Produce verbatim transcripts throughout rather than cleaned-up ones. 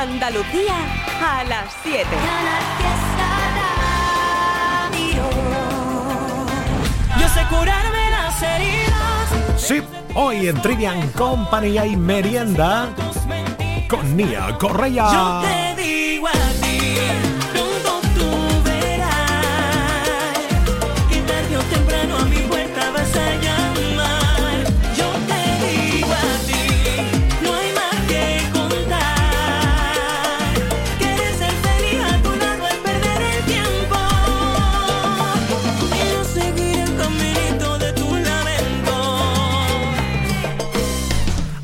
Andalucía a las siete. Yo sé curarme las heridas. Sí, hoy en Trivi and Company hay merienda con Nia Correa. Yo te digo a ti, pronto tú verás que tarde o temprano a mi puerta vas a llamar. Yo te digo a ti, no hay más que contar. Quieres ser feliz a tu lado al perder el tiempo y no seguir el caminito de tu lamento.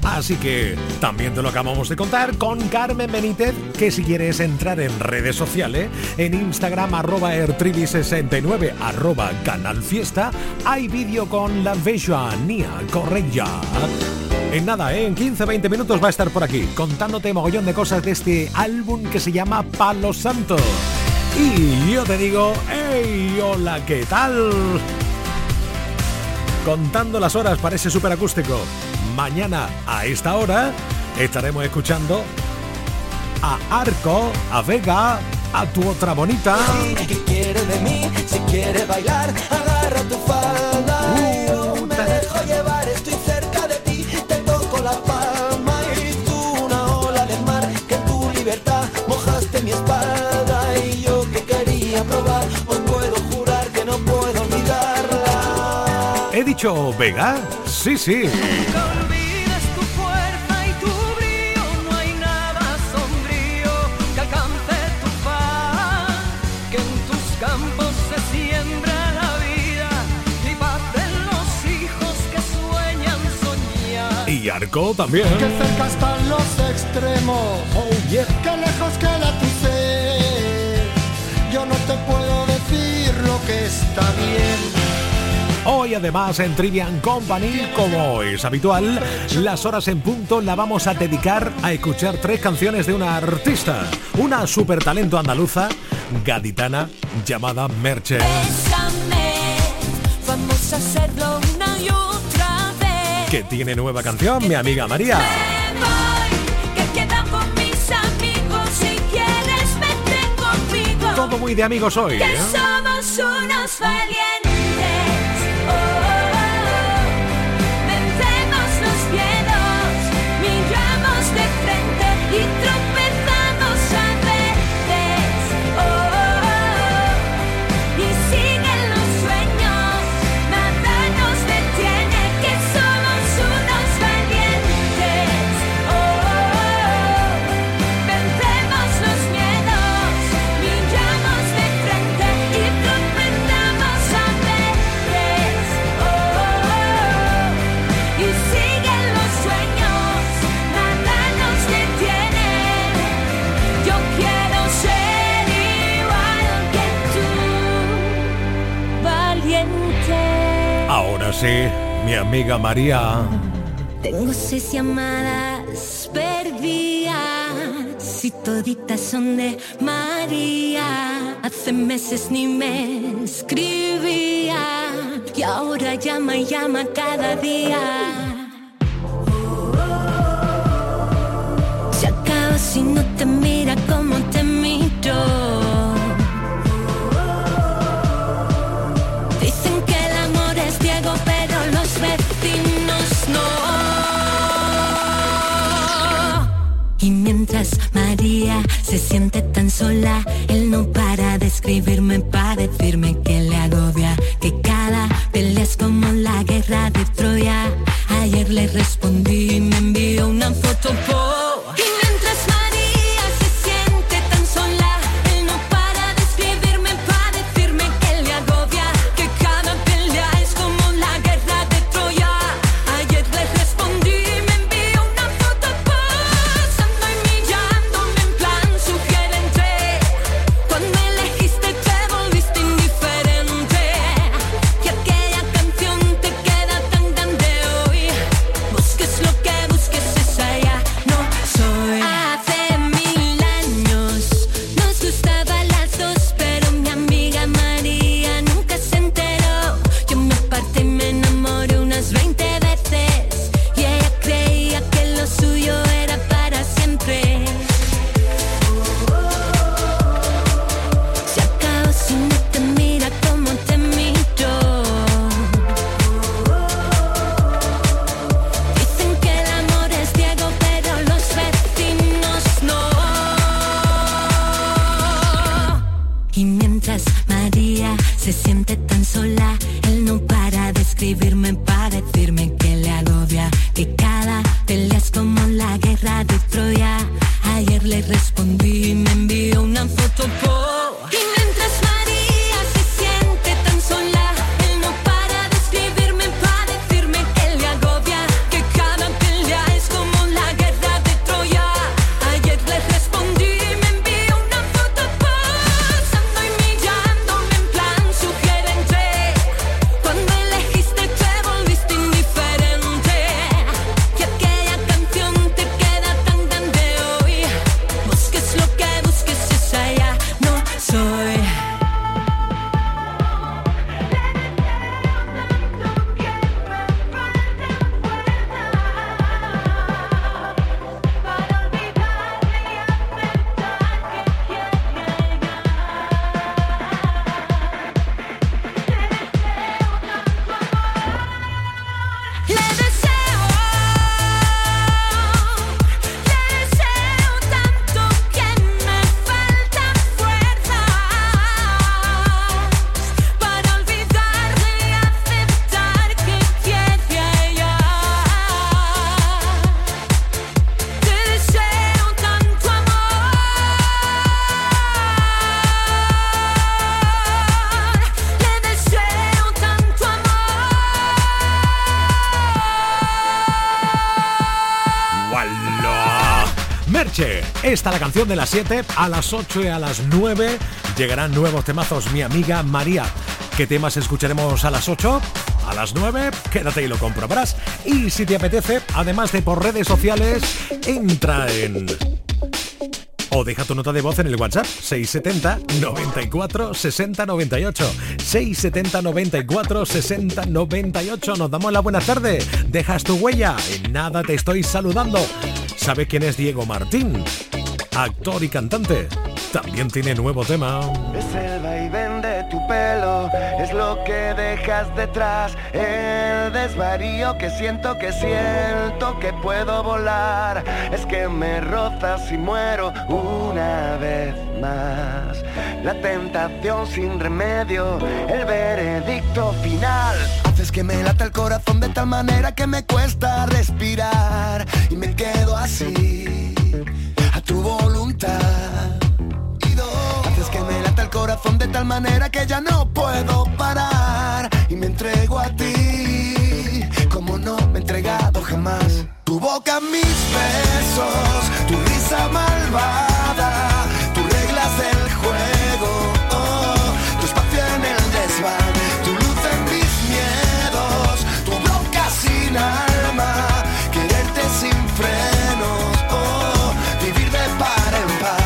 Así que también te lo acabamos de contar con Carmen Benítez, que si quieres entrar en redes sociales, en Instagram arroba ertrivi sesenta y nueve, arroba Canal Fiesta, hay vídeo con la bella Nia Correa. En nada, ¿eh? en quince a veinte minutos va a estar por aquí, contándote mogollón de cosas de este álbum que se llama Palo Santo. Y yo te digo, hey, hola, ¿qué tal? Contando las horas para ese superacústico. Mañana a esta hora estaremos escuchando a Arcco, a Vega, a Tu Otra Bonita. ¿Qué quiere de mí? Si quiere bailar, agarra tu falda. Yo me dejo llevar, estoy cerca de ti, te toco la palma y tú una ola de mar que en tu libertad mojaste mi espalda y yo que quería probar, os puedo jurar que no puedo olvidarla. ¿He dicho Vega? Sí, sí. Y Arcco también. Que cerca están los extremos, oh yeah. Que lejos queda tu ser. Yo no te puedo decir lo que está bien. Hoy además en Trivi and Company, como es habitual, las horas en punto la vamos a dedicar a escuchar tres canciones de una artista, una super talento andaluza, gaditana, llamada Merche. Bésame, vamos a hacerlo una y otra. Que tiene nueva canción, mi amiga María. Me voy, que queda con mis amigos. Si quieres, vete conmigo. Todo muy de amigos hoy, que ¿eh? somos unos valientes. Oh, oh, oh. Vencemos los miedos, miramos de frente y tropezamos a veces. Oh, oh, oh. Y siguen los sueños, nada nos detiene. Ahora sí, mi amiga María. Tengo seis llamadas perdidas y toditas son de María. Hace meses ni me escribía y ahora llama y llama cada día. Se acaba si no te mira como te miro. Y mientras María se siente tan sola, él no para de escribirme para decirme que le agobia, que cada pelea es como la guerra de Troya. Ayer le respondí y me envió una foto por... Y mientras María se siente tan sola, él no para de escribirme para decirme que le agobia, que cada pelea es como la guerra de Troya. Ayer le respondí y me envió una foto por... Cuando elegiste te volviste indiferente. Merche. Esta la canción de las siete, a las ocho y a las nueve llegarán nuevos temazos, mi amiga María. ¿Qué temas escucharemos a las ocho? A las nueve, quédate y lo comprobarás. Y si te apetece, además de por redes sociales, entra en... o deja tu nota de voz en el WhatsApp seis siete cero, noventa y cuatro, sesenta, noventa y ocho seis siete cero, noventa y cuatro, sesenta, noventa y ocho. Nos damos la buena tarde. Dejas tu huella. En nada te estoy saludando. ¿Sabes quién es Diego Martín? Actor y cantante. También tiene nuevo tema. Es el vaivén de tu pelo, es lo que dejas detrás, el desvarío que siento, que siento que puedo volar. Es que me rozas y muero una vez más. La tentación sin remedio, el veredicto final. Haces que me lata el corazón de tal manera que me cuesta respirar. Y me quedo así, a tu voluntad. Haces que me lata el corazón de tal manera que ya no puedo parar. Y me entrego a ti, como no me he entregado jamás. Tu boca en mis besos, tu risa malvada, tus reglas del juego, oh, tu espacio en el desván, tu luz en mis miedos, tu boca sin alma, quererte sin frenos, oh, vivir de par en par.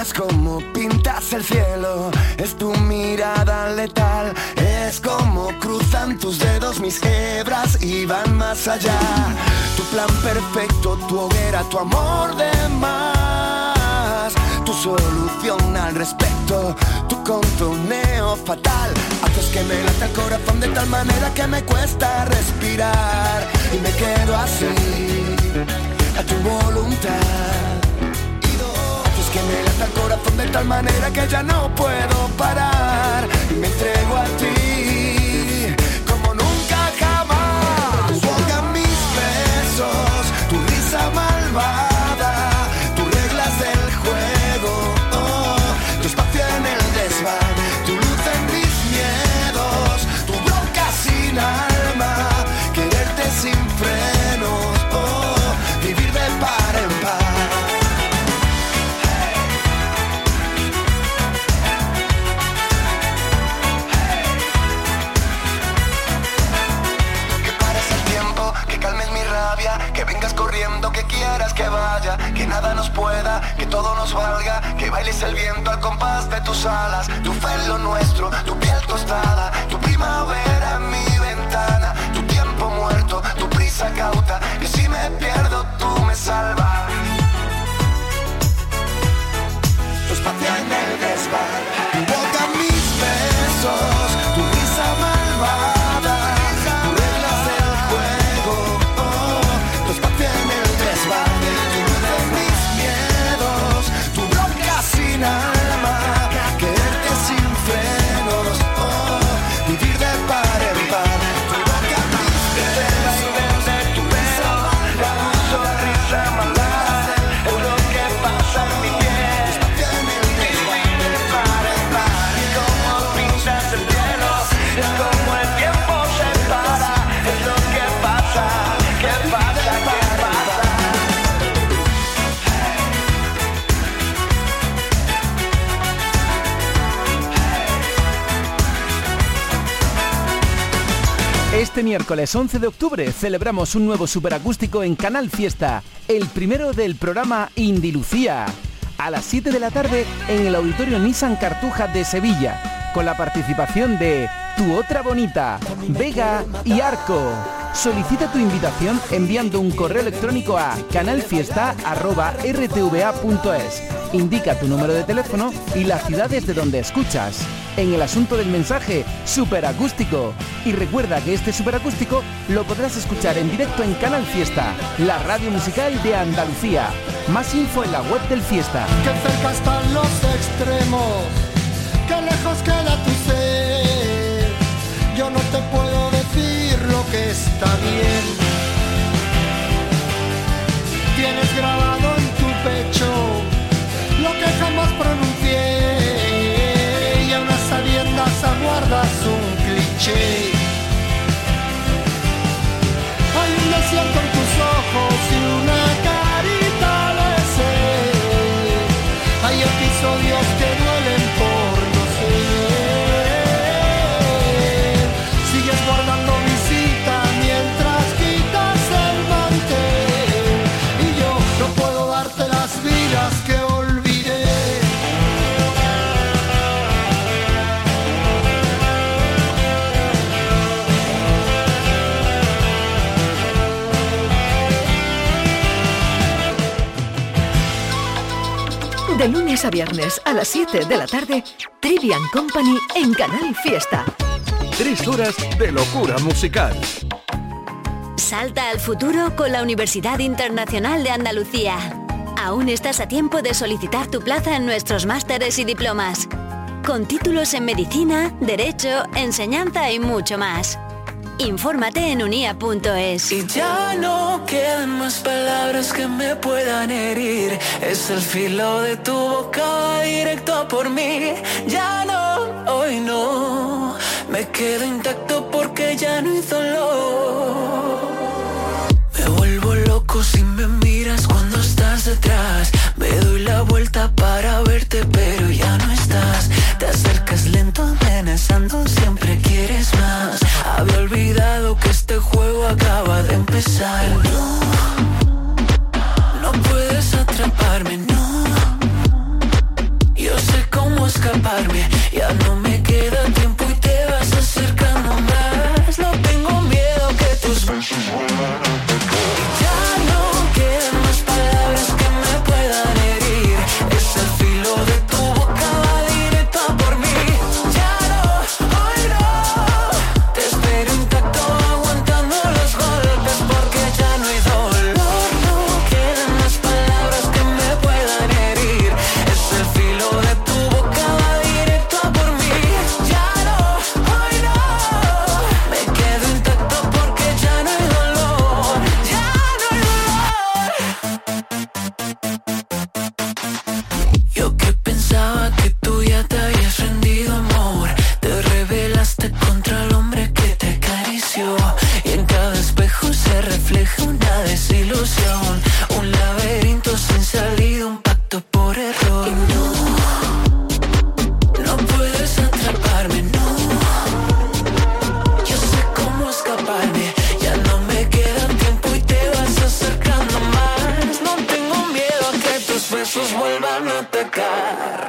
Es como pintas el cielo, es tu mirada letal. Es como cruzan tus dedos mis hebras y van más allá. Tu plan perfecto, tu hoguera, tu amor de más. Tu solución al respecto, tu contoneo fatal. Haces que me lata el corazón de tal manera que me cuesta respirar. Y me quedo así, a tu voluntad. Que me lata el corazón de tal manera que ya no puedo parar. Y me entrego a ti, como nunca jamás. Tu boca en mis besos, tu risa malvada, tus reglas del juego, oh, tu espacio en el desván, tu luz en mis miedos, tu boca sin alma, quererte sin frenos, oh, vivir de par en par. Que vengas corriendo, que quieras que vaya, que nada nos pueda, que todo nos valga, que bailes el viento al compás de tus alas, tu pelo nuestro, tu piel tostada, tu primavera en mi ventana, tu tiempo muerto, tu prisa cauta, y si me pierdo tú me salvas. Tu espacio en el desván, tu boca en mis besos, tu risa malvada. Este miércoles once de octubre celebramos un nuevo superacústico en Canal Fiesta, el primero del programa Indilucía, a las siete de la tarde en el Auditorio Nissan Cartuja de Sevilla, con la participación de Tu Otra Bonita, Vega y Arcco. Solicita tu invitación enviando un correo electrónico a canalfiesta arroba r t v a punto es. Indica tu número de teléfono y la ciudad desde donde escuchas. En el asunto del mensaje, superacústico. Y recuerda que este superacústico lo podrás escuchar en directo en Canal Fiesta, la radio musical de Andalucía. Más info en la web del Fiesta. Que cerca están los extremos, que lejos queda tu ser. Yo no te puedo decir lo que está bien. Tienes grabado en tu pecho lo que jamás pronuncié. lunes a viernes a las siete de la tarde, Trivi and Company en Canal Fiesta. Tres horas de locura musical. Salta al futuro con la Universidad Internacional de Andalucía. Aún estás a tiempo de solicitar tu plaza en nuestros másteres y diplomas, con títulos en medicina, derecho, enseñanza y mucho más. Infórmate en unia punto es. Y ya no quedan más palabras que me puedan herir. Es el filo de tu boca directo a por mí. Ya no, hoy no. Me quedo intacto porque ya no hizo dolor. Me vuelvo loco si me miras cuando estás detrás. Me doy la vuelta para verte pero ya no estás. Te acercas lento, amenazando, siempre quieres más. Había olvidado que este juego acaba de empezar. No, no puedes atraparme, no. Yo sé cómo escaparme. Ya no me queda tiempo y te vas acercando más. No tengo miedo que tus besos vuelvan a pecar. Ya no quedan más palabras que me puedan herir. Es el filo de tu boca, va directo a por mí. Ya no, hoy no. Te espero intacto aguantando los golpes porque ya no hay dolor. No quedan más palabras que me puedan herir. Es el filo de tu boca, va directo a por mí. Ya no, hoy no. Me quedo intacto porque ya no hay dolor. Ya no hay dolor. Yo que pensaba que tú ya te habías rendido, amor. Te rebelaste contra el hombre que te acarició. Y en cada espejo se refleja una desilusión. Un laberinto sin salida, un pacto por error. Y no, no puedes atraparme, no. Yo sé cómo escaparme. Ya no me queda tiempo y te vas acercando más. No tengo miedo a que tus besos vuelvan a atacar.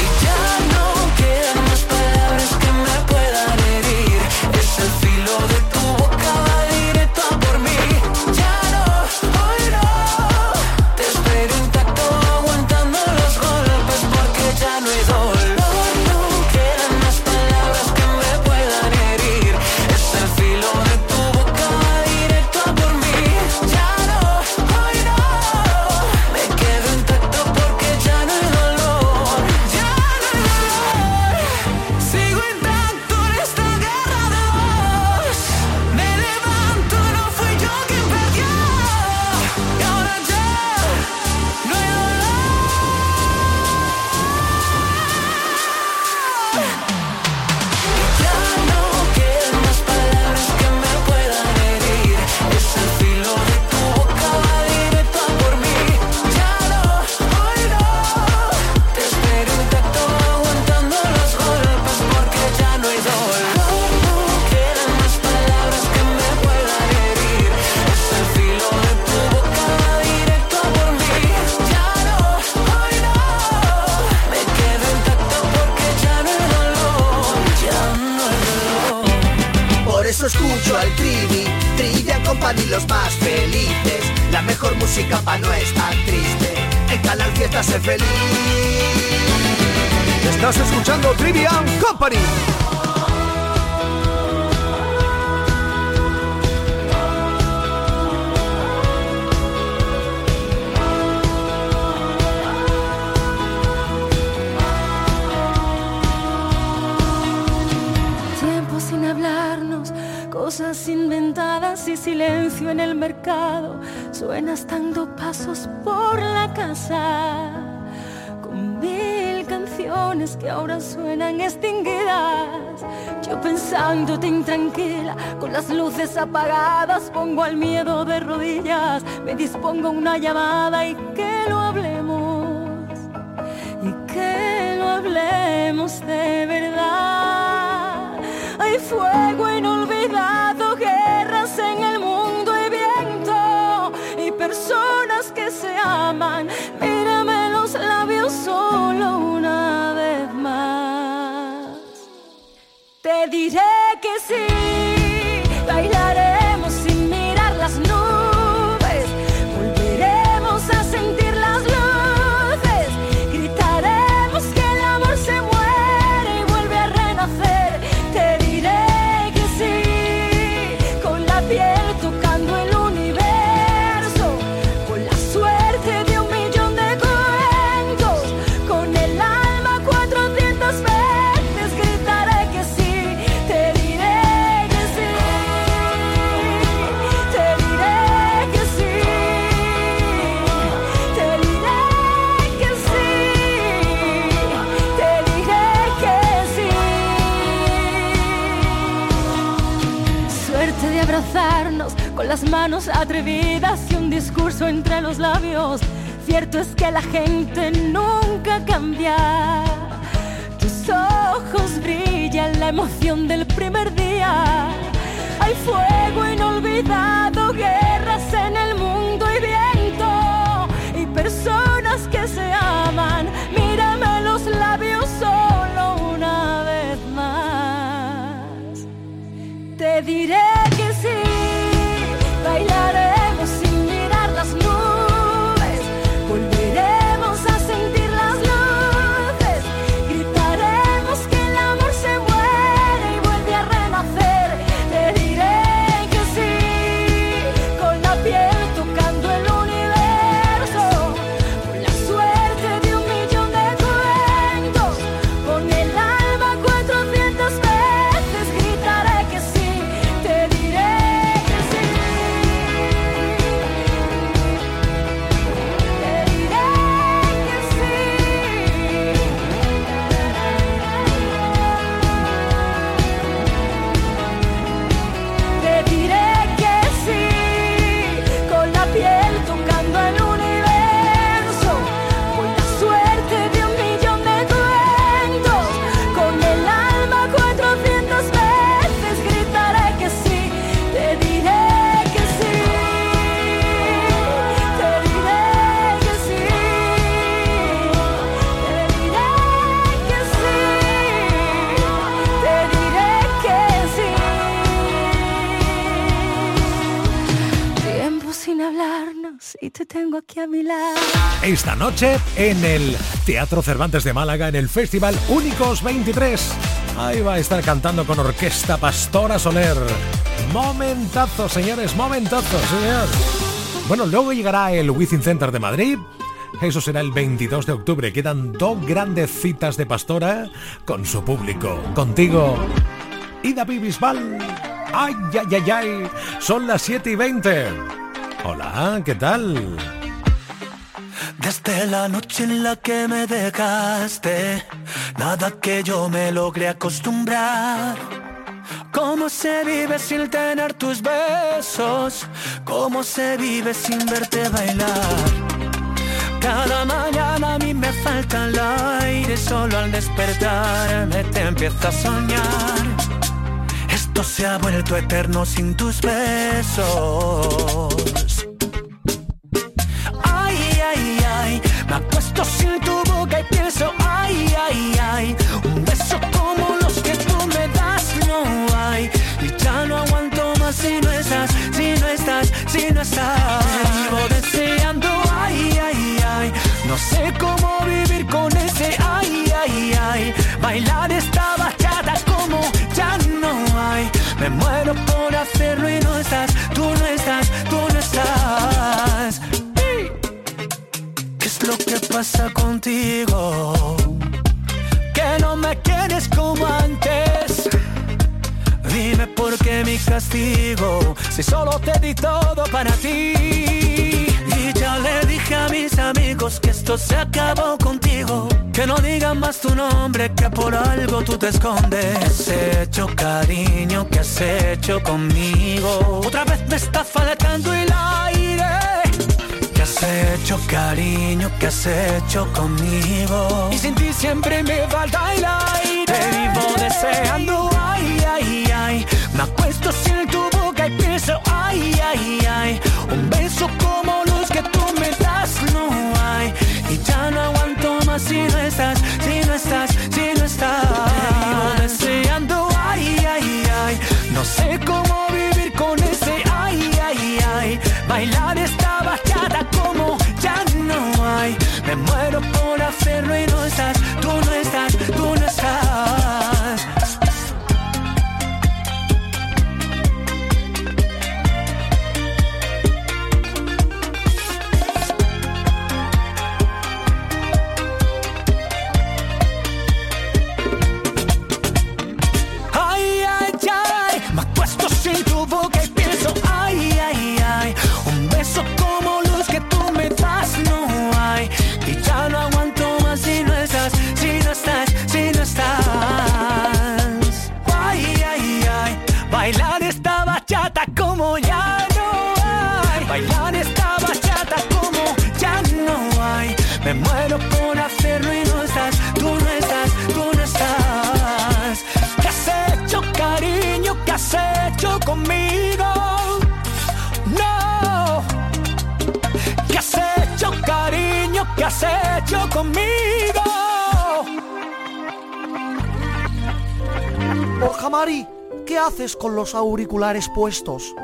Y ya no quedan más palabras que me puedan herir. Es el filo de tu boca, va directo a por mí. Ya no, hoy no. Te espero intacto aguantando los golpes porque ya no hay dolor. No quedan más palabras que me puedan herir. Es el filo de tu boca, va directo a por mí. Ya no, hoy no. Me quedo intacto porque ya no hay dolor. Ya no hay dolor. Sigo intacto en esta guerra de dos. Me levanto, no fui yo quien perdió. Y ahora ya no hay dolor. Ya no quedan más palabras que me puedan herir. Es el filo de tu boca, va directo a por mí. Ya no, hoy no. Te espero intacto aguantando los golpes porque ya no hay dolor. No quedan más palabras que me puedan herir. Es el filo de tu boca, va directo a por mí. Ya no, hoy no. Me quedo intacto porque ya no hay dolor. Ya no hay dolor. Por eso escucho al Trivi, Trivi and Company, los más felices. La mejor música para no estar triste. En Canal Fiesta sé feliz. Estás escuchando Trivi and Company. Tiempo sin hablarnos, cosas inventadas y silencio en el mercado. Suenas dando pasos por la casa con mil canciones que ahora suenan extinguidas. Yo pensándote intranquila, con las luces apagadas, pongo al miedo de rodillas. Me dispongo a una llamada y que lo hablemos, y que lo hablemos de verdad. Hay fuego inolvidado, guerras en el mundo y viento, y personas que se aman. Mírame los labios solo una vez más. Te diré que sí, bailaremos sin mirar las nubes. Volveremos a sentir las luces. las manos atrevidas y un discurso entre los labios. Cierto es que la gente nunca cambia. Tus ojos brillan la emoción del primer día. Hay fuego inolvidado, guerras en el mundo y viento, y personas que se aman. Mírame los labios solo una vez más. Te diré que sí, bailaremos sin mirar las nubes, volveremos a sentir las luces, gritaremos que el amor se muere y vuelve a renacer. Te diré que sí, con la piel tocando el universo, con la suerte de un millón de cuentos, con el alma cuatrocientas veces gritaré que sí. Te diré que sí, te diré que sí, te diré que sí, con la piel tocando el universo, con la suerte de un millón de cuentos, con el alma cuatrocientas veces gritaré que sí. Te diré que sí, te diré que sí, te diré que sí, te diré que sí. Tiempo sin hablarnos y te tengo aquí a mi lado. Esta noche en el Teatro Cervantes de Málaga, en el Festival Únicos veintitrés. Ahí va a estar cantando con orquesta Pastora Soler. Momentazos, señores, momentazos, señor. Bueno, luego llegará el Wizink Center de Madrid. Eso será el veintidós de octubre. Quedan dos grandes citas de Pastora con su público. Contigo y David Bisbal. Ay, ay, ay, ay. Son las siete y veinte. Hola, ¿qué tal? Desde la noche en la que me dejaste, nada que yo me logré acostumbrar. Cómo se vive sin tener tus besos, cómo se vive sin verte bailar. Cada mañana a mí me falta el aire, solo al despertarme te empiezo a soñar. Esto se ha vuelto eterno sin tus besos. Me acuesto sin tu boca y pienso, ay, ay, ay, un beso como los que tú me das no hay. Y ya no aguanto más si no estás, si no estás, si no estás. Te vivo deseando, ay, ay, ay, no sé cómo vivir con ese, ay, ay, ay. Bailar esta bachata como ya no hay. Me muero por hacerlo y no estás, tú no estás, tú no estás. Lo que pasa contigo, que no me quieres como antes. Dime por qué mi castigo, si solo te di todo para ti. Y ya le dije a mis amigos que esto se acabó contigo, que no digan más tu nombre, que por algo tú te escondes. ¿Qué has hecho, cariño? ¿Qué has hecho conmigo? Otra vez me está faltando el aire. ¿Qué has hecho, cariño? ¿Qué has hecho conmigo? Y sin ti siempre me falta el aire. Te vivo deseando, ay, ay, ay. Me acuesto sin tu boca y pienso, ay, ay, ay. Un beso como los que tú me das no hay. Y ya no aguanto más si no estás, si no estás, si no estás. Te vivo deseando, ay, ay, ay. No sé cómo vivir con ese, ay, ay, ay. Bailar esta bachata como ya no hay. Me muero por hacerlo y no estás, tú no estás, tú no estás. conmigo. Borja Mari, ¿qué haces con los auriculares puestos?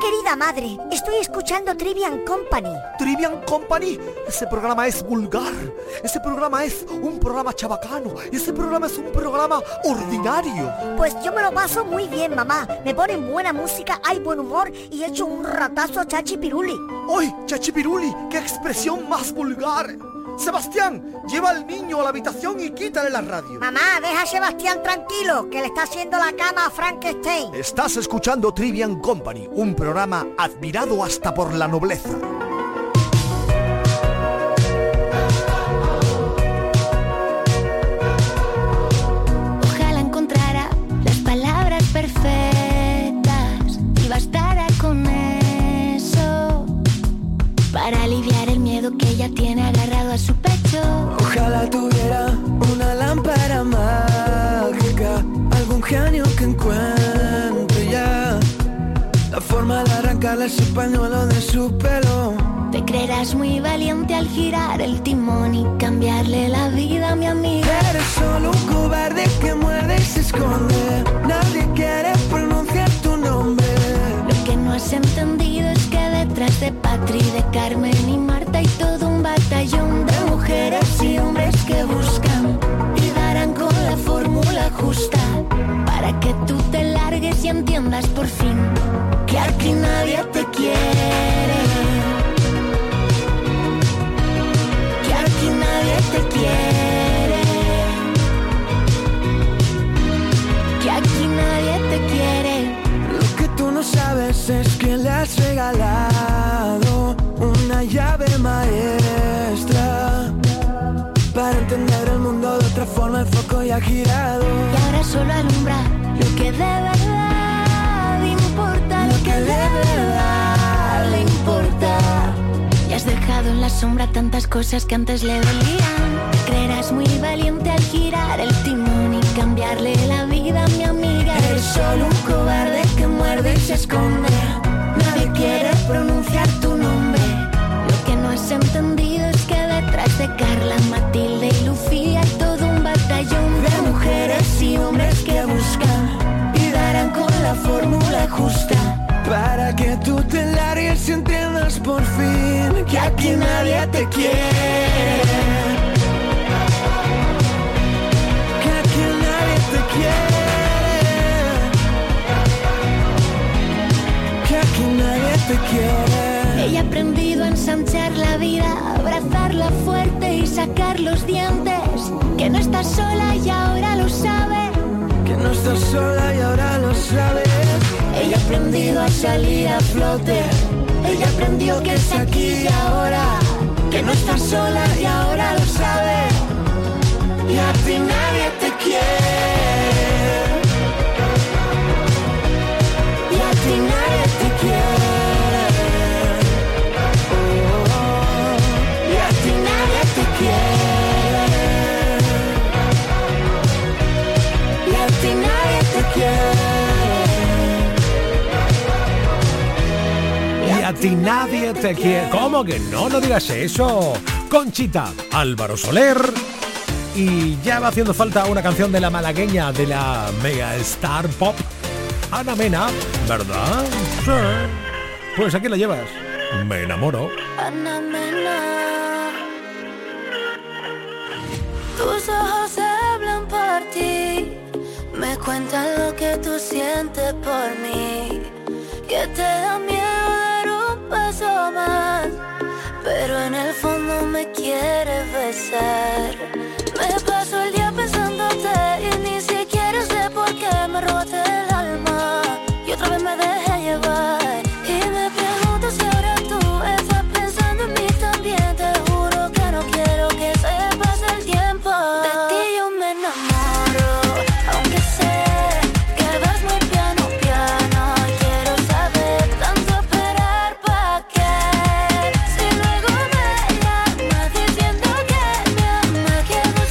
Querida madre, estoy escuchando Trivi and Company. ¿Trivi and Company? Ese programa es vulgar. Ese programa es un programa chabacano. Ese programa es un programa ordinario. Pues yo me lo paso muy bien, mamá. Me ponen buena música, hay buen humor y echo un ratazo a Chachipiruli. ¡Ay, Chachipiruli! ¡Qué expresión más vulgar! Sebastián, lleva al niño a la habitación y quítale la radio. Mamá, deja a Sebastián tranquilo, que le está haciendo la cama a Frankenstein. Estás escuchando Trivi and Company, un programa admirado hasta por la nobleza. Ojalá encontrara las palabras perfectas y bastara con eso para aliviar el miedo que ella tiene agarrado a su pecho. Ojalá tuviera una lámpara mágica, algún genio que encuentre ya la forma de arrancarle ese pañuelo de su pelo. Te creerás muy valiente al girar el timón y cambiarle la vida a mi amiga. Eres solo un cobarde que muerde y se esconde, nadie quiere pronunciar tu nombre. Lo que no has entendido es que detrás de Patri, de Carmen y Marta hay todo un batallón de mujeres y hombres que buscan y darán con la fórmula justa para que tú te largues y entiendas por fin que aquí nadie te quiere, que aquí nadie te quiere, que aquí nadie te quiere. Lo que tú no sabes es que le has regalado una llave maestra para entender el mundo de otra forma, el foco ya ha girado. Y ahora solo alumbra lo que de verdad importa, lo, lo que, que de verdad, verdad le importa. Y has dejado en la sombra tantas cosas que antes le dolían. Te creerás muy valiente al girar el timón y cambiarle la vida a mi amiga. Eres solo un cobarde que muerde y se esconde, nadie quiere pronunciar tu nombre. Lo que no has entendido es que detrás de Carla, Matilde y Lucía hay todo un batallón de mujeres y hombres que buscan y darán con la fórmula justa para que tú te largues y entiendas por fin que aquí nadie te quiere, que aquí nadie te quiere, que aquí nadie te quiere. Ella ha aprendido a ensanchar la vida, abrazarla fuerte y sacar los dientes. Que no estás sola y ahora lo sabe, que no estás sola y ahora lo sabe. Ella aprendió a salir a flote, ella aprendió que es aquí y ahora, que no está sola y ahora lo sabe, y a ti nadie te quiere, y a ti nadie te quiere, oh, oh, oh. Y a ti nadie te quiere, y a ti nadie te quiere. A ti nadie te quiere. ¿Cómo que no? No digas eso. Conchita, Álvaro Soler. Y ya va haciendo falta una canción de la malagueña, de la mega star pop, Ana Mena, ¿verdad? Sí. Pues aquí la llevas. Me enamoro. Ana Mena, tus ojos hablan por ti, me cuentan lo que tú sientes por mí, que te da miedo paso más, pero en el fondo me quiere besar. Me paso el día pensándote y ni siquiera sé por qué me robaste el alma y otra vez me dejé llevar. Y me pregunto si ahora tú estás pensando en mí también. Te juro que no quiero que se pase el tiempo. De ti yo me enamoro, aunque sé que vas muy piano, piano. Quiero saber tanto que si luego me llamas diciendo que me amas, que no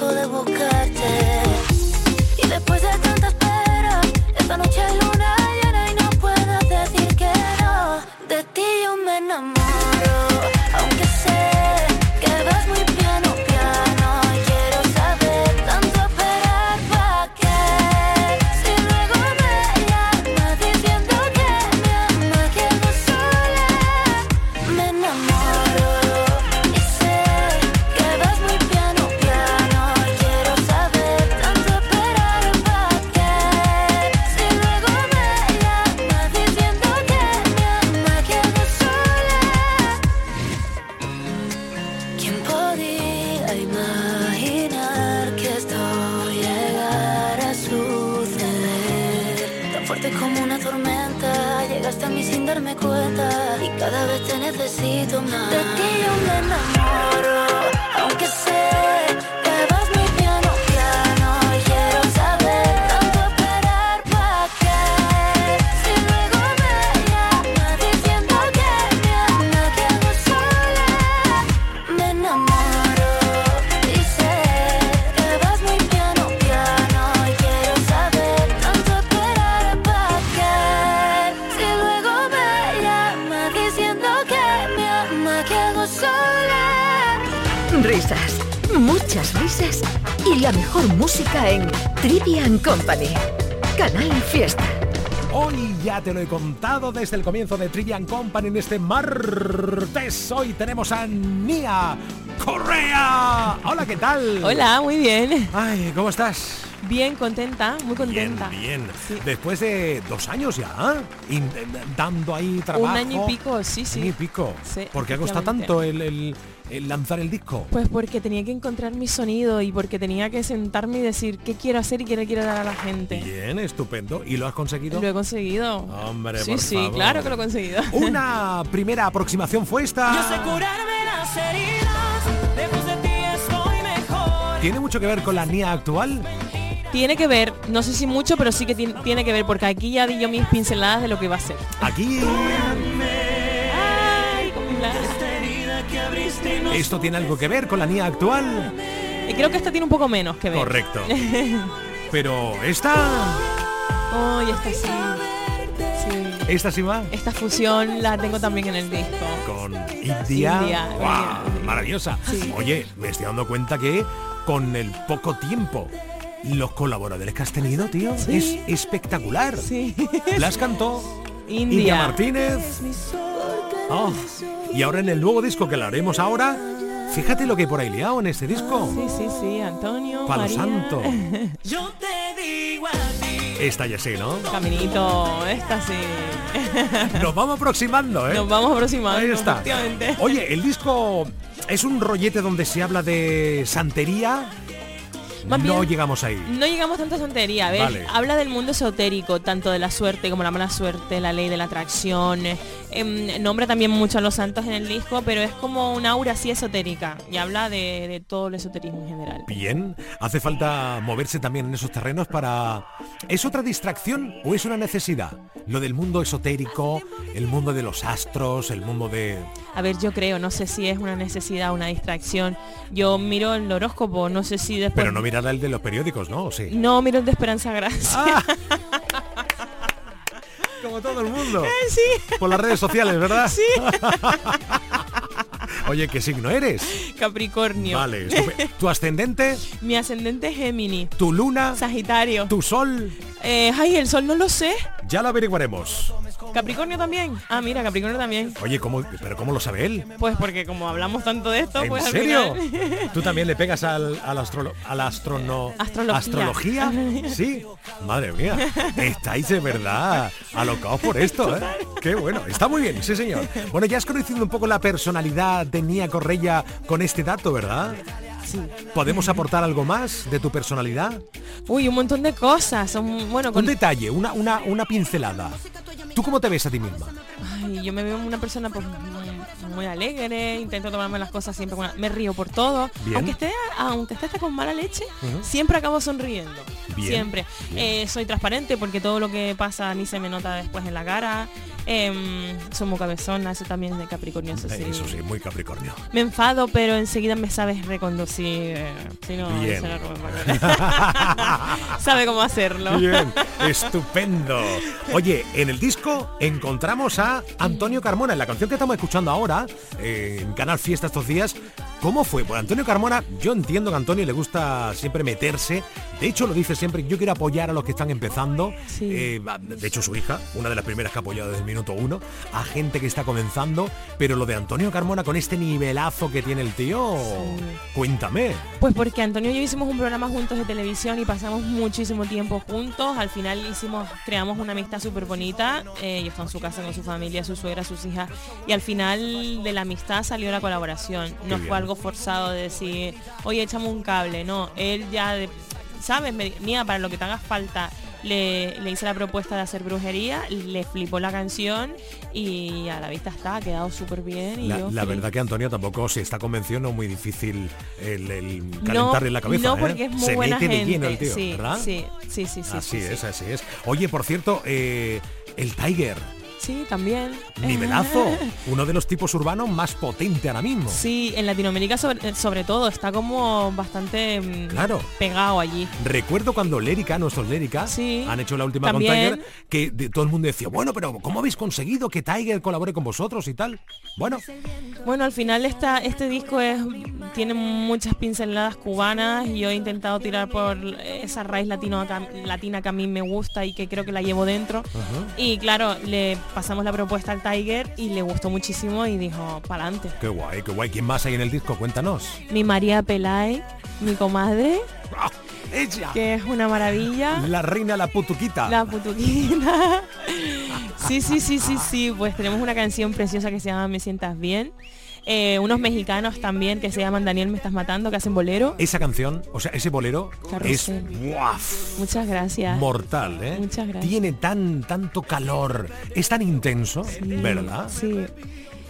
dejo de buscarte. Y después de tanta espera, esta noche hay luna llena y no puedo decir que no. De ti yo me enamoro, aunque sé que vas muy piano, piano. Quiero saber tanto esperar para qué. Si luego me llamas diciendo que me amas, quedo sola. Me enamoro. Cada vez te necesito más. De ti yo me enamoro, aunque sé que vas muy piano, piano. Quiero saber tanto esperar para qué. Si luego me llamas diciendo que me amas, quedo sola. Me enamoro y sé que vas muy piano, piano. Quiero saber tanto esperar para qué. Si luego me risas, muchas risas y la mejor música en Trivi and Company, Canal Fiesta. Hoy ya te lo he contado desde el comienzo de Trivi and Company en este martes. Hoy tenemos a Nia Correa. Hola, ¿qué tal? Hola, muy bien. Ay, ¿cómo estás? Bien, contenta, muy contenta. Bien, bien. Sí. Después de dos años ya, ¿eh? Dando ahí trabajo. Un año y pico, sí, sí. Un año y pico. Sí, ¿por qué ha costado tanto el, el, el lanzar el disco? Pues porque tenía que encontrar mi sonido y porque tenía que sentarme y decir qué quiero hacer y qué le quiero dar a la gente. Bien, estupendo. ¿Y lo has conseguido? Lo he conseguido. Hombre, sí, por sí, favor. Claro que lo he conseguido. Una primera aproximación fue esta. Yo sé curarme las heridas, lejos de ti estoy mejor. ¿Tiene mucho que ver con la Nia actual? Tiene que ver, no sé si mucho, pero sí que tiene, tiene que ver, porque aquí ya di yo mis pinceladas de lo que va a ser. Aquí... Ay, la... ¿Esto tiene algo que ver con la Nia actual? Y creo que esta tiene un poco menos que ver. Correcto. Pero esta... Oh, y esta sí. sí. ¿Esta sí va? Esta fusión la tengo también en el disco. Con India. India. Wow, India. Maravillosa. Sí. Oye, me estoy dando cuenta que con el poco tiempo... Los colaboradores que has tenido, tío, sí. Es espectacular. Sí. Las cantó India, India Martínez. Oh. Y ahora en el nuevo disco que lo haremos ahora, fíjate lo que hay por ahí liado en este disco. Sí, sí, sí, Antonio, Palo Santo. Yo te digo a ti. Esta ya sí, ¿no? Caminito, esta sí. Nos vamos aproximando, ¿eh? Nos vamos aproximando. Ahí está. Oye, el disco es un rollete donde se habla de santería. Más no bien, llegamos ahí. No llegamos tanto a santería, a ver, vale. Habla del mundo esotérico, tanto de la suerte como la mala suerte, la ley de la atracción. Eh, nombra también mucho a los santos en el disco, pero es como una aura así esotérica y habla de, de todo el esoterismo en general. Bien, hace falta moverse también en esos terrenos para... ¿Es otra distracción o es una necesidad? Lo del mundo esotérico, el mundo de los astros, el mundo de... A ver, yo creo, no sé si es una necesidad o una distracción. Yo miro el horóscopo, no sé si después... Pero no mirará el de los periódicos, ¿no? ¿O sí? No, miro el de Esperanza Gracia. Ah. Como todo el mundo. Eh, sí. Por las redes sociales, ¿verdad? Sí. Oye, ¿qué signo eres? Capricornio. Vale. ¿Tu ascendente? Mi ascendente es Géminis. ¿Tu luna? Sagitario. ¿Tu sol? Eh, ay, el sol no lo sé. Ya lo averiguaremos. ¿Capricornio también? Ah, mira, Capricornio también. Oye, ¿cómo, pero ¿cómo lo sabe él? Pues porque como hablamos tanto de esto... ¿En pues, serio? Al final... ¿Tú también le pegas al, al astro, al astrono, astrología? ¿Astrología? Sí. Madre mía. Estáis de verdad alocados por esto, ¿eh? Qué bueno. Está muy bien, sí señor. Bueno, ya has conocido un poco la personalidad de Nia Correa con este dato, ¿verdad? Sí. ¿Podemos aportar algo más de tu personalidad? Uy, un montón de cosas. Son, bueno, con... Un detalle, una, una, una pincelada. ¿Tú cómo te ves a ti misma? Ay, yo me veo una persona pues, muy alegre, intento tomarme las cosas siempre con una... me río por todo. Bien. Aunque esté aunque esté hasta con mala leche, uh-huh. siempre acabo sonriendo. Bien. Siempre. Bien. Eh, soy transparente porque todo lo que pasa ni se me nota después en la cara. Eh, soy muy cabezona, eso también es de Capricornio. Eso sí, eso sí, muy Capricornio. Me enfado, pero enseguida me sabes reconducir. Eh, si no, bien. Se la robo, sabe cómo hacerlo. Bien, estupendo. Oye, en el disco encontramos a Antonio Carmona, en la canción que estamos escuchando ahora, eh, en Canal Fiesta estos días. ¿Cómo fue? Pues Antonio Carmona, yo entiendo que a Antonio le gusta siempre meterse. De hecho, lo dice siempre, yo quiero apoyar a los que están empezando. Sí. Eh, de hecho, su hija, una de las primeras que ha apoyado desde el minuto uno, a gente que está comenzando. Pero lo de Antonio Carmona, con este nivelazo que tiene el tío, sí. cuéntame. Pues porque Antonio y yo hicimos un programa juntos de televisión y pasamos muchísimo tiempo juntos. Al final hicimos, creamos una amistad súper bonita. Eh, yo estaba en su casa con su familia, su suegra, sus hijas. Y al final de la amistad salió la colaboración. No fue algo forzado de decir, oye, échame un cable. No, él ya, de, ¿sabes? Mía, para lo que te haga falta. Le, le hice la propuesta de hacer brujería, le flipó la canción y a la vista está, ha quedado súper bien. Y la, yo, la verdad que Antonio tampoco, si está convencido, no es muy difícil el, el calentarle no, la cabeza. No, porque ¿eh? Es muy se buena mete gente. De lleno el tío, sí, ¿verdad? Sí, sí, sí, sí. Así sí, es, sí. así es. Oye, por cierto, eh, el Tyger. Sí, también. Nivelazo, uno de los tipos urbanos más potente ahora mismo. Sí, en Latinoamérica sobre, sobre todo, está como bastante claro. pegado allí. Recuerdo cuando Lérica, nuestros Lérica, sí, han hecho la última con Tyger, que de, todo el mundo decía, bueno, pero ¿cómo habéis conseguido que Tyger colabore con vosotros y tal? Bueno. Bueno, al final esta, este disco es, tiene muchas pinceladas cubanas y yo he intentado tirar por esa raíz latino, latina que a mí me gusta y que creo que la llevo dentro. Uh-huh. Y claro, le... pasamos la propuesta al Tyger y le gustó muchísimo y dijo, pa'lante. Qué guay, qué guay. ¿Quién más hay en el disco? Cuéntanos. Mi María Pelay, mi comadre. ¡Oh, ella! Que es una maravilla. La reina, la putuquita. La putuquita. Sí, sí, sí, sí, sí. Pues tenemos una canción preciosa que se llama Me Sientas Bien. Eh, unos mexicanos también que se llaman Daniel, me estás matando, que hacen bolero. Esa canción, o sea, ese bolero Carrusel. Es ¡buah! Muchas gracias. Mortal, ¿eh? Muchas gracias. Tiene tan tanto calor, es tan intenso, sí, ¿verdad? Sí.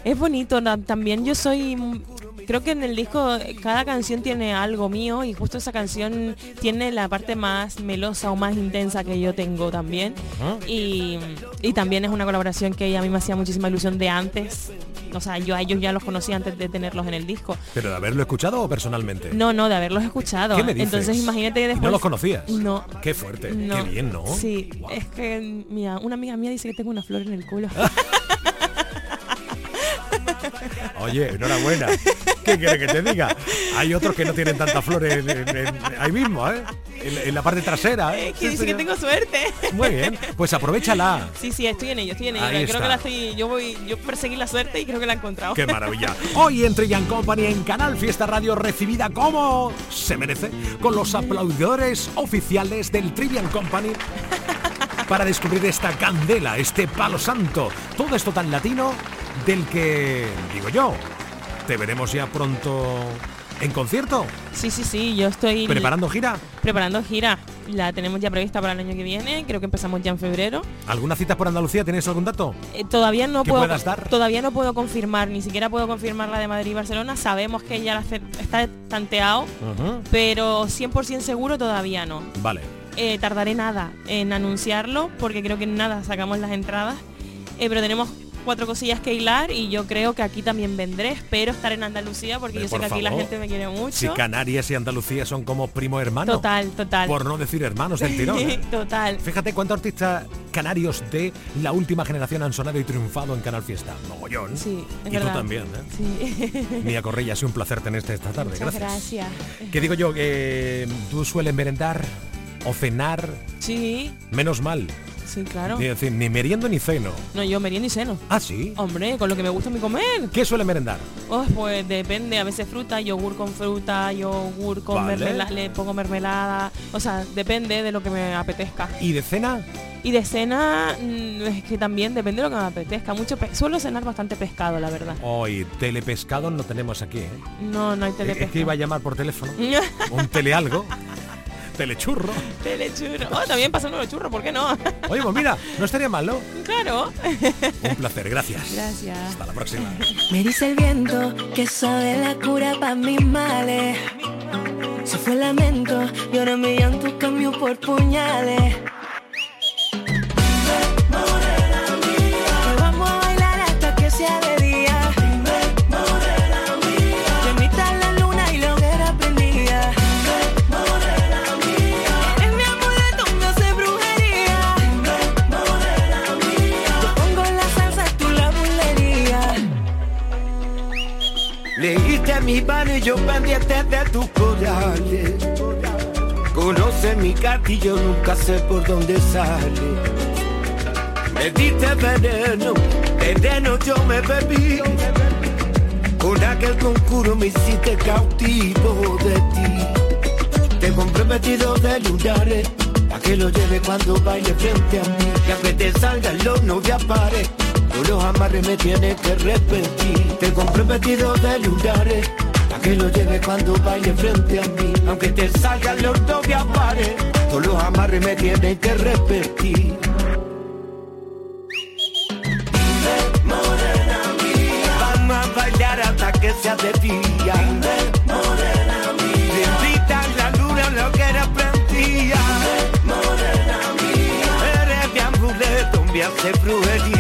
Es bonito, también yo soy... Creo que en el disco cada canción tiene algo mío y justo esa canción tiene la parte más melosa o más intensa que yo tengo también. Uh-huh. y, y también es una colaboración que a mí me hacía muchísima ilusión de antes. O sea, yo a ellos ya los conocí antes de tenerlos en el disco. ¿Pero de haberlo escuchado o personalmente? No, no, de haberlos escuchado. ¿Qué me dices? Entonces imagínate que después... ¿No los conocías? No. Qué fuerte, no. Qué bien, ¿no? Sí, wow. Es que mira, una amiga mía dice que tengo una flor en el culo. Oye, enhorabuena. ¿Qué quieres que te diga? Hay otros que no tienen tantas flores en, en, en, ahí mismo, ¿eh? En, en la parte trasera, ¿eh? Es que sí, dice señor. Que tengo suerte. Muy bien, pues aprovechala. Sí, sí, estoy en ello, estoy en ello. Creo está. Que la estoy, yo voy, yo perseguí la suerte y creo que la he encontrado. Qué maravilla. Hoy en Trivi and Company en Canal Fiesta Radio, recibida como se merece, con los aplaudidores oficiales del Trivi and Company. Para descubrir esta candela, este palo santo, todo esto tan latino, del que, digo yo, te veremos ya pronto en concierto. Sí, sí, sí, yo estoy... ¿Preparando gira? Preparando gira, la tenemos ya prevista para el año que viene, creo que empezamos ya en febrero. ¿Algunas citas por Andalucía? ¿Tienes algún dato? Eh, todavía no puedo dar? Todavía no puedo confirmar, ni siquiera puedo confirmar la de Madrid y Barcelona, sabemos que ya la está tanteado, uh-huh. pero cien por ciento seguro todavía no. Vale. Eh, tardaré nada en anunciarlo porque creo que en nada sacamos las entradas, eh, pero tenemos cuatro cosillas que hilar y yo creo que aquí también vendré, espero estar en Andalucía porque pero yo por sé que favor. Aquí la gente me quiere mucho. Si Canarias y Andalucía son como primo hermano. Total, total. Por no decir hermanos del tirón. Total. Fíjate cuántos artistas canarios de la última generación han sonado y triunfado en Canal Fiesta. Mogollón. Sí, es y verdad. Tú también, ¿eh? Sí. Nia Correa, ha sido un placer tenerte esta tarde. Muchas gracias. Gracias. ¿Qué digo yo? Eh, ¿Tú sueles merendar? ¿O cenar? Sí. Menos mal. Sí, claro. Ni, ni meriendo ni ceno. No, yo meriendo y ceno. ¿Ah, sí? Hombre, con lo que me gusta mi comer. ¿Qué suele merendar? Oh, pues depende, a veces fruta, yogur con fruta, yogur con vale. mermelada, le pongo mermelada. O sea, depende de lo que me apetezca. ¿Y de cena? Y de cena, es que también depende de lo que me apetezca. Mucho pe- Suelo cenar bastante pescado, la verdad. Hoy, oh, telepescado no tenemos aquí, ¿eh? No, no hay telepescado. Es que iba a llamar por teléfono. Un telealgo. Telechurro. Telechurro. Oh, también pasando los churros, ¿por qué no? Oye, pues mira, no estaría mal, ¿no? Claro. Un placer, gracias. Gracias. Hasta la próxima. Me dice el viento que sabe la cura para mis males. Se fue el lamento y ahora me llanto cambio por puñales. Mi mano y yo pendiente de tus corales. Conoce mi castillo, nunca sé por dónde sale. Me diste veneno, veneno yo me bebí. Con aquel conjuro me hiciste cautivo de ti. Te compré vestido de lunares, pa' que lo lleve cuando baile frente a mí. Que aunque te salga el horno de apare, por los amarres me tienes que repetir. Te compré vestido de lunares, pa' que lo lleves cuando baile frente a mí. Aunque te salgan los dos de apares, por los amarres me tienes que repetir. Dime, morena mía, vamos a bailar hasta que sea de día. Dime, morena mía, te invita la luna lo que era prendía. Dime, morena mía, eres mi amuleto, me hace brujería.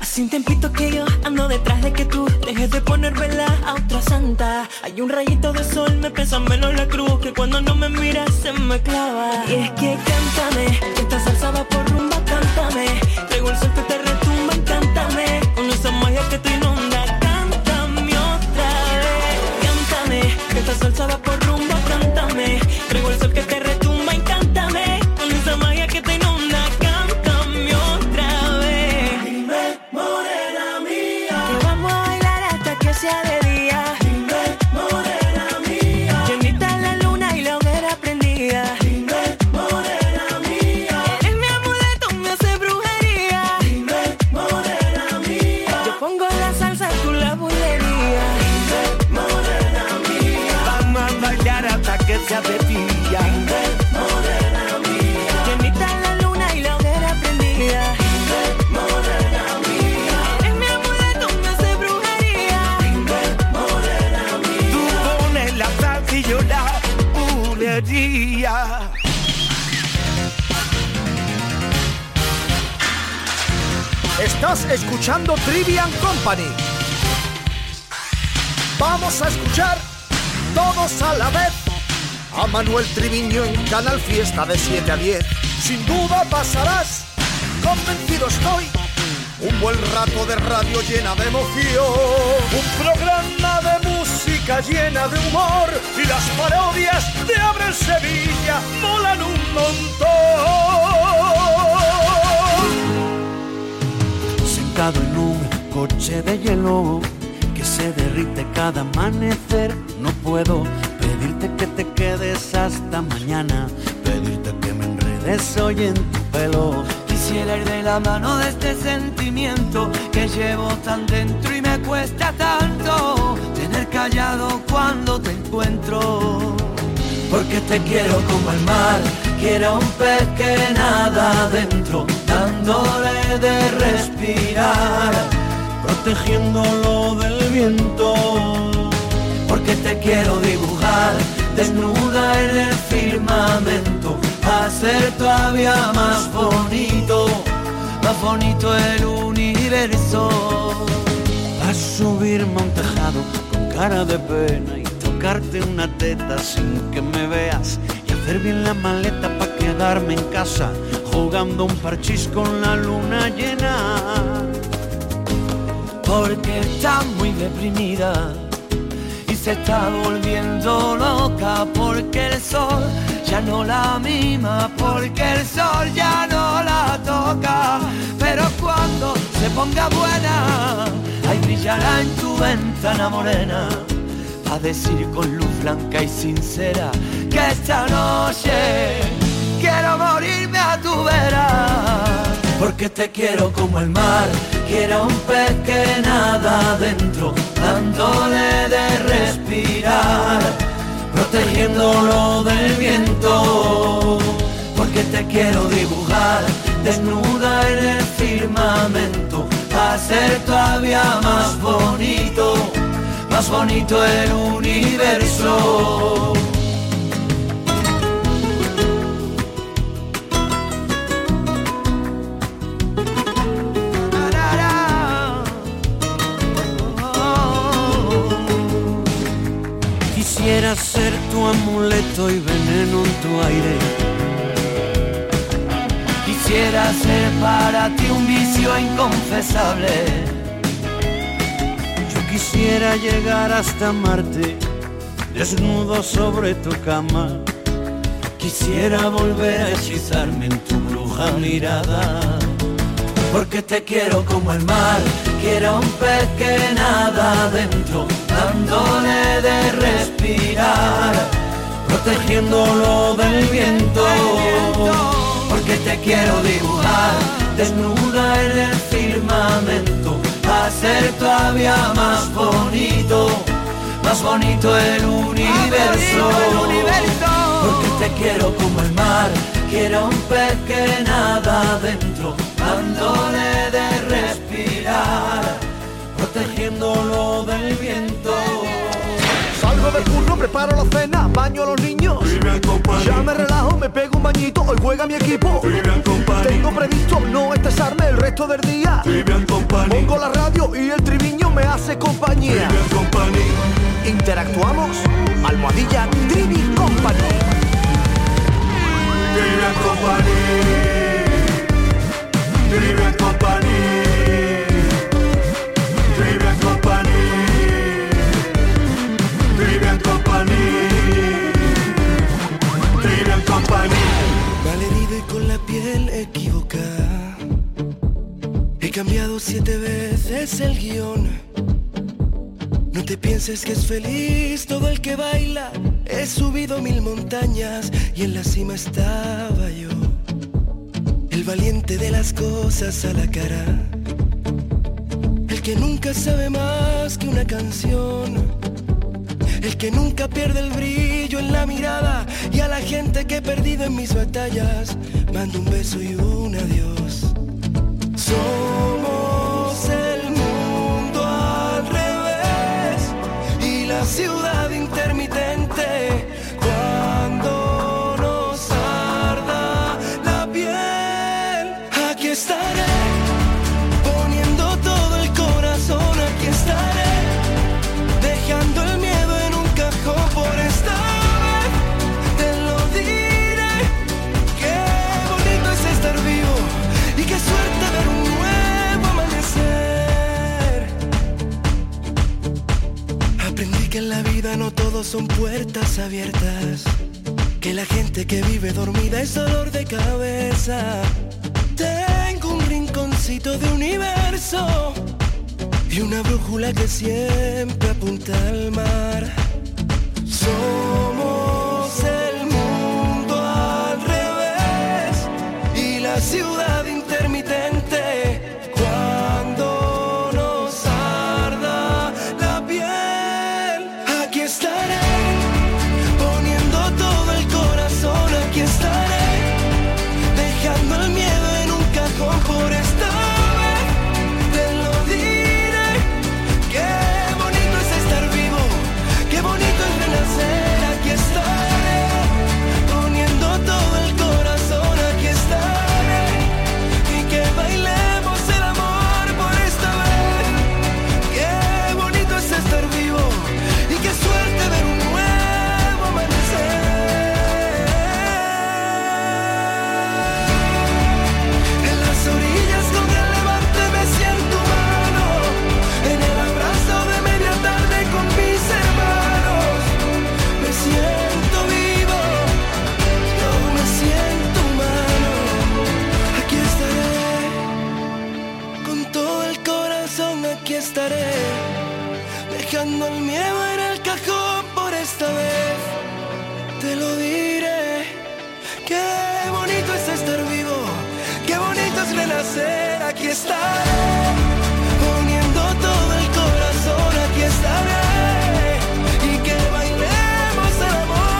Hace un tempito que yo ando detrás de que tú dejes de poner vela a otra santa. Hay un rayito de sol, me pesa menos la cruz, que cuando no me miras se me clava. Y es que cántame, que esta salsa va por rumba, cántame. Traigo el sol que te retumba, cántame. Con esa magia que te inunda, cántame otra vez. Cántame, que esta salsa va por rumba, cántame. Traigo el sol que te retumba, cántame. Con esa magia que te inunda, de día. Dime, morena mía, que invita la luna y la hoguera prendida. Dime, morena mía, eres mi amuleto, me hace brujería. Dime, morena mía, yo pongo la salsa, tú la bulería. Dime, morena mía, vamos a bailar hasta que sea de día. Dime, morena mía, que invita la luna y la hoguera prendida. Día. Estás escuchando Trivi and Company. Vamos a escuchar todos a la vez a Manuel Triviño en Canal Fiesta de siete a diez. Sin duda pasarás, convencido estoy, un buen rato de radio llena de emoción. Un programa de música llena de humor. Y las parodias de Abre Sevilla molan un montón. Sentado en un coche de hielo que se derrite cada amanecer. No puedo pedirte que te quedes hasta mañana, pedirte que me enredes hoy en tu pelo. Quisiera ir de la mano de este sentimiento que llevo tan dentro y me cuesta tanto tener callado cuando te encuentro. Porque te quiero como el mar, quiero un pez que nada adentro, dándole de respirar, protegiéndolo del viento. Porque te quiero dibujar, desnuda en el firmamento, hacer todavía más bonito, más bonito el universo. A subirme a un tejado con cara de pena y tocarte una teta sin que me veas, y hacer bien la maleta pa' quedarme en casa, jugando un parchís con la luna llena. Porque estás muy deprimida y se está volviendo loca, porque el sol ya no la mima, porque el sol ya no la toca. Pero cuando se ponga buena, ahí brillará en tu ventana morena, a decir con luz blanca y sincera que esta noche quiero morirme a tu vera. Porque te quiero como el mar, quiero un pez que nada adentro, dando protegiéndolo del viento, porque te quiero dibujar desnuda en el firmamento, para ser todavía más bonito, más bonito el universo. Quisiera ser tu amuleto y veneno en tu aire. Quisiera ser para ti un vicio inconfesable. Yo quisiera llegar hasta Marte, desnudo sobre tu cama. Quisiera volver a hechizarme en tu bruja mirada, porque te quiero como el mar, quiero un pez que nada adentro, dándole de respirar, protegiéndolo del viento, porque te quiero dibujar desnuda en el firmamento, para ser todavía más bonito, más bonito el universo, porque te quiero como el mar, quiero un pez que nada adentro, dándole de respirar, protegiéndolo del viento. Salgo del curro, preparo la cena, baño a los niños. Ya me relajo, me pego un bañito, hoy juega mi equipo. Tengo previsto no estresarme el resto del día. Pongo la radio y el Triviño me hace compañía. Interactuamos, almohadilla, Trivi Company. Trivi and Company. Trivi and Company. Vale, herida y con la piel equivocada. He cambiado siete veces el guión. No te pienses que es feliz todo el que baila. He subido mil montañas y en la cima estaba yo, el valiente de las cosas a la cara, el que nunca sabe más que una canción, el que nunca pierde el brillo en la mirada. Y a la gente que he perdido en mis batallas mando un beso y un adiós. Somos el mundo al revés y la ciudad intermitente. Cuando nos arda la piel, aquí estaré poniendo todo el corazón, aquí estaré dejando el miedo. Por esta vez te lo diré. Qué bonito es estar vivo y qué suerte ver un nuevo amanecer. Aprendí que en la vida no todos son puertas abiertas, que la gente que vive dormida es dolor de cabeza. Tengo un rinconcito de universo y una brújula que siempre apunta al mar. Somos el mundo al revés y la ciudad intermitente. Cuando nos arda la piel, aquí estaré poniendo todo el corazón, aquí estaré dejando el miedo en un cajón. Por esta vez te lo diré. Qué bonito es estar vivo, qué bonito. Aquí estaré, poniendo todo el corazón, aquí estaré, y que bailemos el amor por esta vez. Qué bonito es estar vivo, y qué suerte ver un nuevo amanecer. En las orillas con el levante me siento humano, en el abrazo de media tarde con mis hermanos. Siento vivo, yo me siento humano. Aquí estaré, con todo el corazón aquí estaré, dejando el miedo en el cajón. Por esta vez te lo diré. Qué bonito es estar vivo, qué bonito es renacer. Aquí estaré, poniendo todo el corazón, aquí estaré. Que bailemos el amor.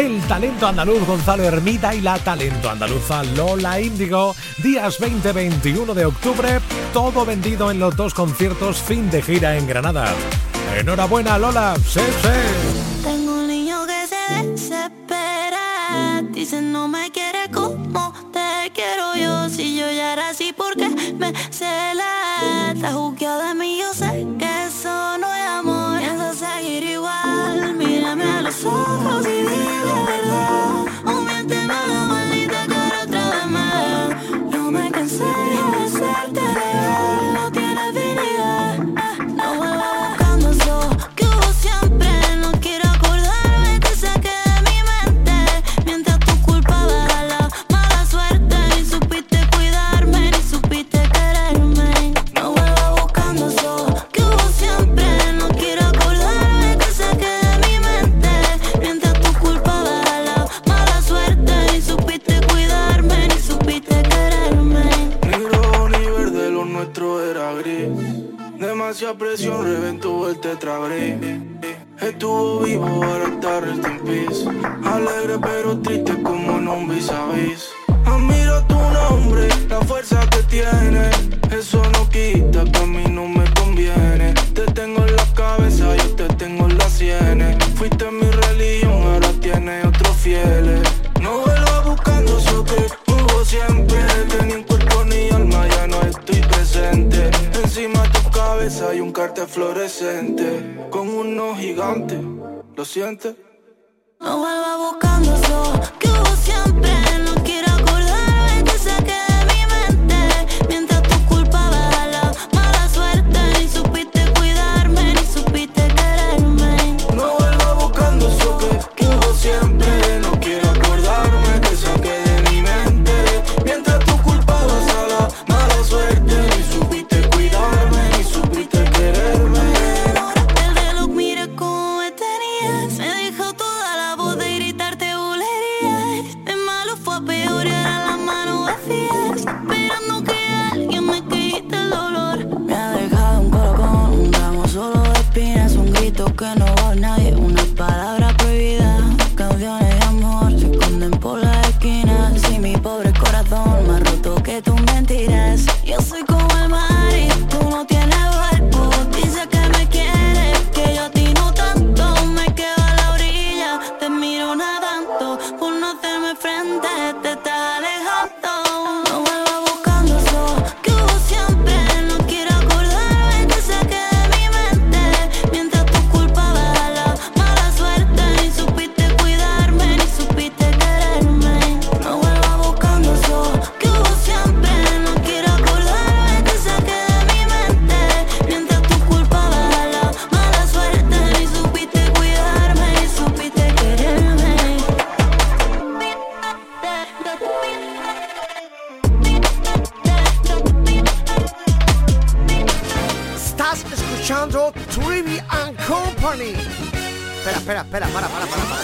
el talento andaluz Gonzalo Hermida y la talento andaluza Lola Índigo. Días veinte y veintiuno de octubre, todo vendido en los dos conciertos, fin de gira en Granada. Enhorabuena, Lola. Sí, sí. Tengo un niño que se desespera, dice no me quiere como te quiero yo. Si yo ya era así, ¿por qué me celas? Te has juzgado de mí, yo sé que eso no es amor. Pienso seguir igual, mírame a los ojos y dime la verdad. O miénteme a la maldita cara otra vez más. No me cansé de hacerte real, no tienes dignidad. No vuelvas. Demasiada presión, reventó el tetrabrick. Estuvo vivo, ahora está rest in peace. Alegre pero triste como en un vis-a-vis. Admiro tu nombre, la fuerza que tienes. Eso no quita que a mí no me conviene. Te tengo en la cabeza, yo te tengo en las sienes. Fuiste mi religión, ahora tienes otros fieles. No vuelvas buscando eso que hubo siempre. Tenía un cuerpo ni alma, ya no estoy presente. Encima de tu cabeza hay un cartel fluorescente con uno gigante, ¿lo sientes? No vuelvas buscando eso que hubo siempre. No quiero acordarme que se quede de mi mente. Mientras tu culpa baja la mala suerte. Ni supiste cuidarme, ni supiste quererme. No vuelvas buscando eso que hubo siempre. No quiero acordarme que se quede de mi mente. Mientras tu culpa baja la mala suerte. Ni supiste que no va nadie, una palabra prohibida. Canciones de amor se esconden por las esquinas. Si mi pobre corazón más roto que tus mentiras. Yo soy como el mar y tú no tienes barco. Dices que me quieres, que yo a ti no tanto. Me quedo a la orilla, te miro nadando. Por no hacerme frente, te estás alejando. No vuelvas buscando eso que hubo siempre. No quiero acordarme que se quede de mi mente. Mientras Trivi and Company. Espera, espera, espera, para, para, para, para.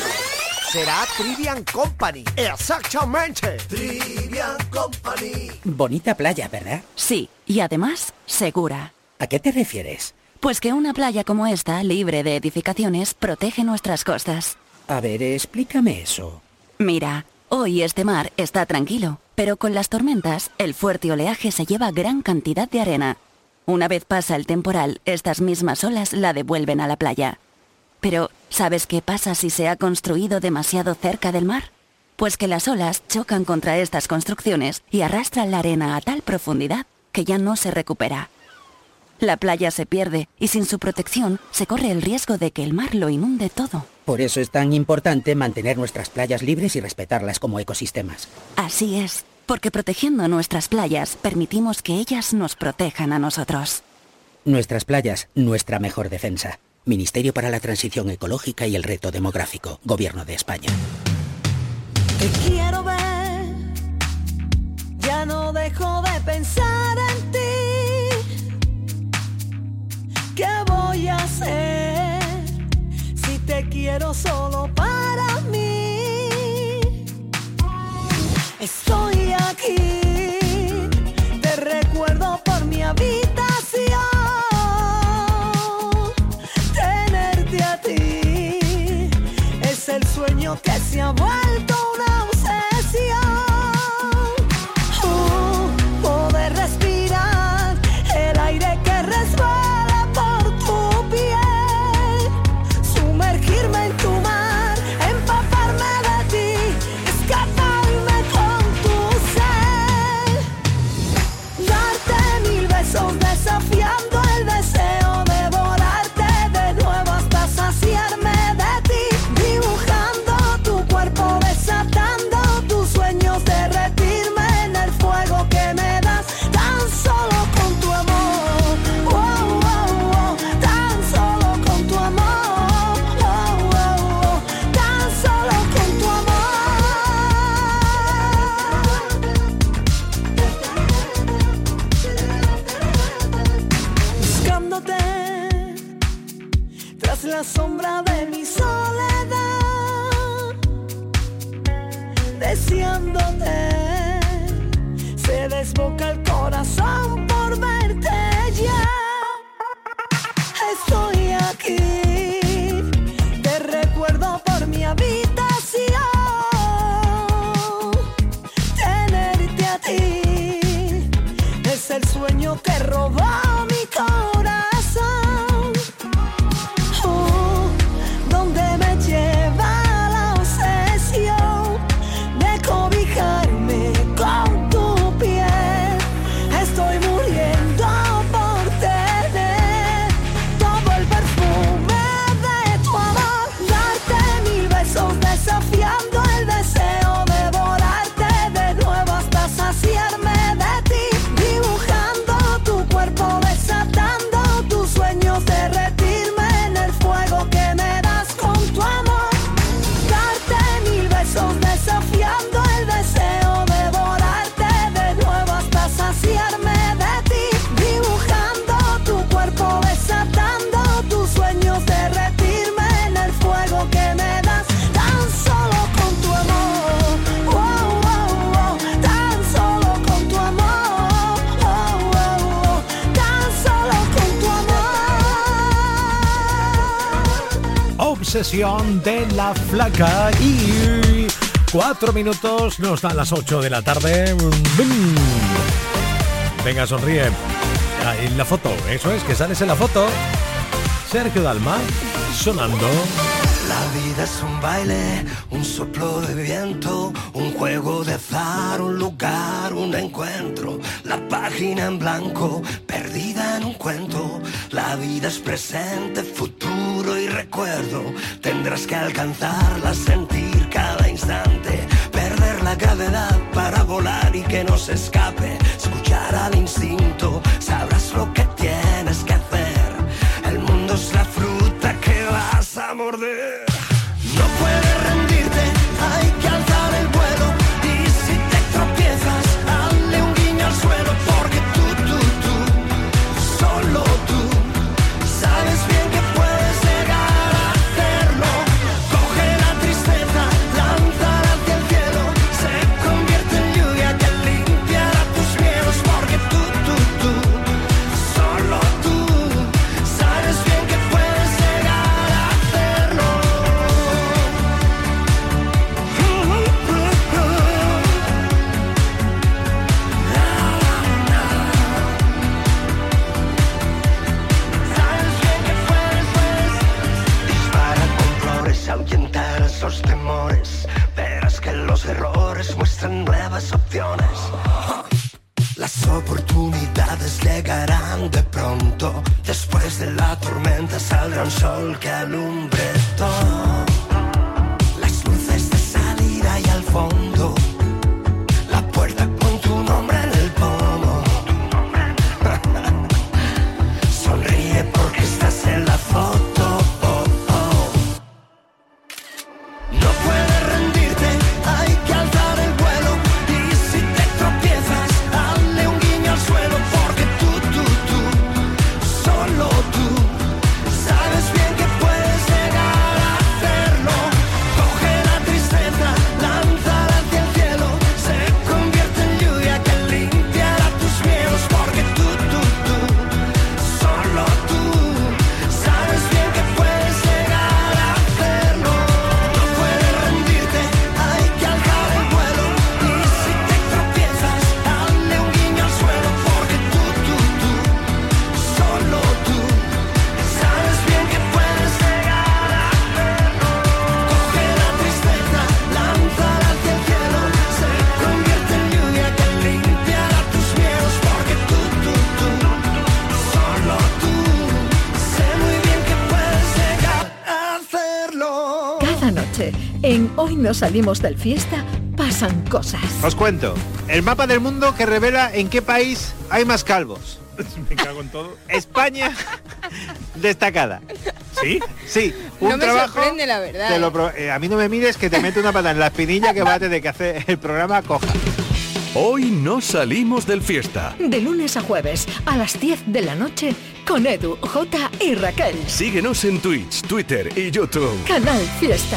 Será Trivi and Company. Exactamente. Trivi and Company. Bonita playa, ¿verdad? Sí, y además, segura. ¿A qué te refieres? Pues que una playa como esta, libre de edificaciones, protege nuestras costas. A ver, explícame eso. Mira, hoy este mar está tranquilo, pero con las tormentas, el fuerte oleaje se lleva gran cantidad de arena. Una vez pasa el temporal, estas mismas olas la devuelven a la playa. Pero, ¿sabes qué pasa si se ha construido demasiado cerca del mar? Pues que las olas chocan contra estas construcciones y arrastran la arena a tal profundidad que ya no se recupera. La playa se pierde y sin su protección se corre el riesgo de que el mar lo inunde todo. Por eso es tan importante mantener nuestras playas libres y respetarlas como ecosistemas. Así es. Porque protegiendo nuestras playas, permitimos que ellas nos protejan a nosotros. Nuestras playas, nuestra mejor defensa. Ministerio para la Transición Ecológica y el Reto Demográfico. Gobierno de España. Te quiero ver. Ya no dejo de pensar en ti. ¿Qué voy a hacer si te quiero solo para mí? Estoy aquí, te recuerdo por mi habitación. Tenerte a ti es el sueño. sueño que se ha vuelto una obsesión. Uh, poder respirar el aire que resbala por tu piel, sumergirme en tu mar, empaparme de ti, escaparme con tu ser, darte mil besos desafiando. Boca el corazón por verte ya. Estoy aquí, te recuerdo por mi habitación. Tenerte a ti es el sueño que robó mi corazón. Uh, donde me lleva la obsesión de cobijarme con. Sesión de la flaca y cuatro minutos nos dan las ocho de la tarde. Venga, sonríe. Ahí en la foto, eso es, que sales en la foto. Sergio Dalma sonando. La vida es un baile, un soplo de viento, un juego de azar, un lugar, un encuentro. La página en blanco, perdida en un cuento. La vida es presente, futuro y recuerdo. Tendrás que alcanzarla, sentir cada instante. Perder la gravedad para volar y que no se escape. Escuchar al instinto, sabrás lo que tienes que hacer. El mundo es la fruta que vas a morder. No puedes rendirte, hay que alzar el vuelo. Y si te tropiezas, hazle un guiño al suelo. Porque tú, tú, tú, solo tú, sabes bien que puedes llegar a hacerlo. Coge la tristeza, lánzala hacia el cielo. Se convierte en lluvia que limpiará tus miedos. Porque tú, tú, tú, solo tú, sabes bien que puedes llegar a hacerlo. Sabes bien que puedes, puedes. Dispara con flores, ahuyenta esos temores. Verás que los errores muestran nuevas opciones. Las oportunidades llegarán de pronto. Después de la tormenta saldrá un sol que alumbre todo. Las luces de salida y al fondo. La puerta con tu nombre en el pomo. Sonríe porque estás en la foto. Oh, oh. No puedes rendirte, hay que alzar el vuelo. Y si te tropiezas, hazle un guiño al suelo. Porque tú, tú, tú, solo tú, sabes bien que puedes llegar a hacer. Merche. En Hoy no salimos del fiesta, pasan cosas. Os cuento, el mapa del mundo que revela en qué país hay más calvos. Me cago en todo. España destacada. ¿Sí? Sí. Un no me trabajo, sorprende, la verdad. Te lo pro- eh, a mí no me mires que te meto una pata en la espinilla que va a tener que hacer el programa coja. Hoy no salimos del fiesta. De lunes a jueves a las diez de la noche con Edu, Jota y Raquel. Síguenos en Twitch, Twitter y YouTube. Canal Fiesta.